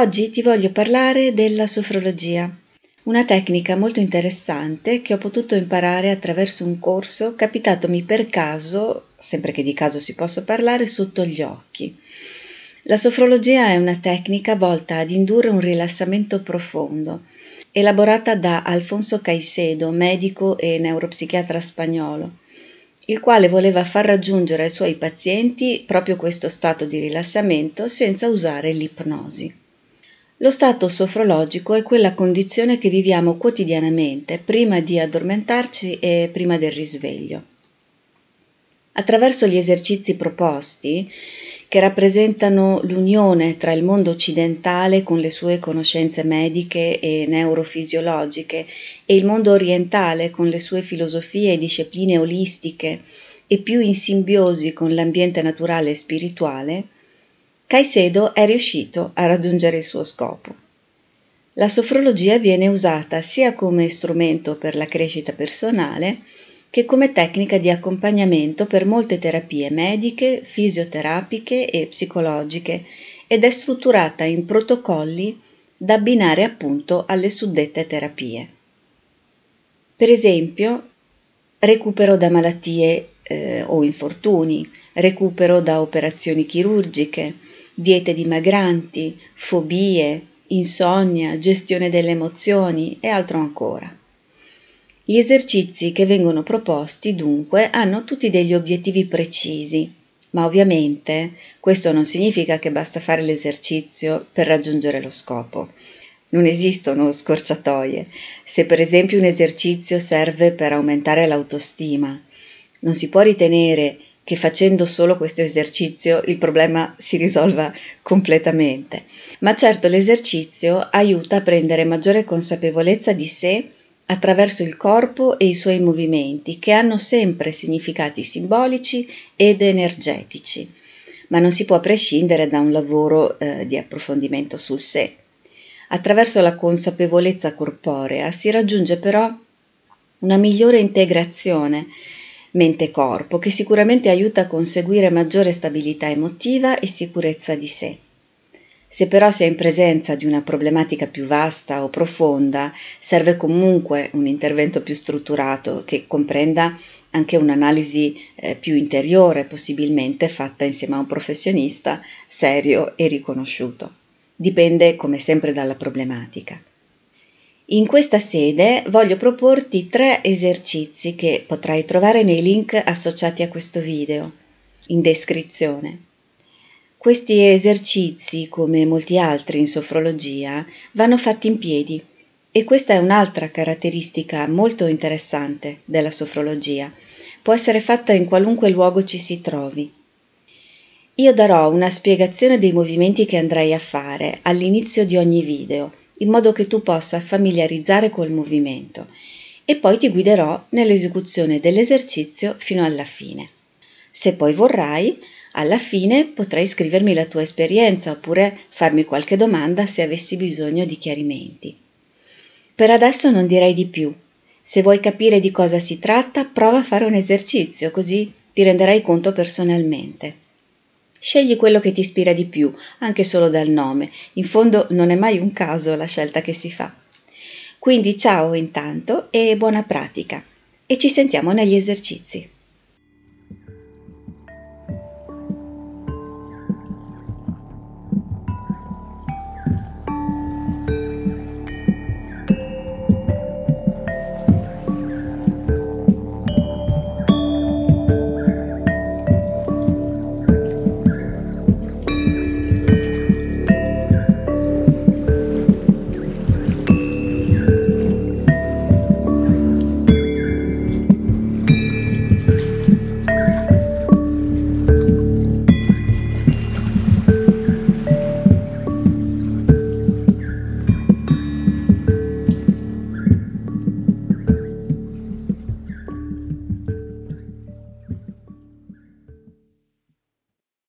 Oggi ti voglio parlare della sofrologia, una tecnica molto interessante che ho potuto imparare attraverso un corso capitatomi per caso, sempre che di caso si possa parlare, sotto gli occhi. La sofrologia è una tecnica volta ad indurre un rilassamento profondo, elaborata da Alfonso Caycedo, medico e neuropsichiatra spagnolo, il quale voleva far raggiungere ai suoi pazienti proprio questo stato di rilassamento senza usare l'ipnosi. Lo stato sofrologico è quella condizione che viviamo quotidianamente, prima di addormentarci e prima del risveglio. Attraverso gli esercizi proposti, che rappresentano l'unione tra il mondo occidentale con le sue conoscenze mediche e neurofisiologiche e il mondo orientale con le sue filosofie e discipline olistiche e più in simbiosi con l'ambiente naturale e spirituale, Caycedo è riuscito a raggiungere il suo scopo. La sofrologia viene usata sia come strumento per la crescita personale che come tecnica di accompagnamento per molte terapie mediche, fisioterapiche e psicologiche ed è strutturata in protocolli da abbinare appunto alle suddette terapie. Per esempio, recupero da malattie o infortuni, recupero da operazioni chirurgiche, diete dimagranti, fobie, insonnia, gestione delle emozioni e altro ancora. Gli esercizi che vengono proposti dunque hanno tutti degli obiettivi precisi, ma ovviamente questo non significa che basta fare l'esercizio per raggiungere lo scopo. Non esistono scorciatoie. Se per esempio un esercizio serve per aumentare l'autostima, non si può ritenere che facendo solo questo esercizio il problema si risolva completamente, ma certo l'esercizio aiuta a prendere maggiore consapevolezza di sé attraverso il corpo e i suoi movimenti, che hanno sempre significati simbolici ed energetici, ma non si può prescindere da un lavoro di approfondimento sul sé. Attraverso la consapevolezza corporea si raggiunge però una migliore integrazione mente-corpo, che sicuramente aiuta a conseguire maggiore stabilità emotiva e sicurezza di sé. Se però si è in presenza di una problematica più vasta o profonda, serve comunque un intervento più strutturato che comprenda anche un'analisi più interiore, possibilmente fatta insieme a un professionista serio e riconosciuto. Dipende come sempre dalla problematica. In questa sede voglio proporti 3 esercizi che potrai trovare nei link associati a questo video, in descrizione. Questi esercizi, come molti altri in sofrologia, vanno fatti in piedi e questa è un'altra caratteristica molto interessante della sofrologia. Può essere fatta in qualunque luogo ci si trovi. Io darò una spiegazione dei movimenti che andrai a fare all'inizio di ogni video, in modo che tu possa familiarizzare col movimento e poi ti guiderò nell'esecuzione dell'esercizio fino alla fine. Se poi vorrai, alla fine potrai scrivermi la tua esperienza oppure farmi qualche domanda se avessi bisogno di chiarimenti. Per adesso non direi di più. Se vuoi capire di cosa si tratta, prova a fare un esercizio, così ti renderai conto personalmente. Scegli quello che ti ispira di più, anche solo dal nome. In fondo non è mai un caso la scelta che si fa. Quindi ciao intanto e buona pratica. E ci sentiamo negli esercizi.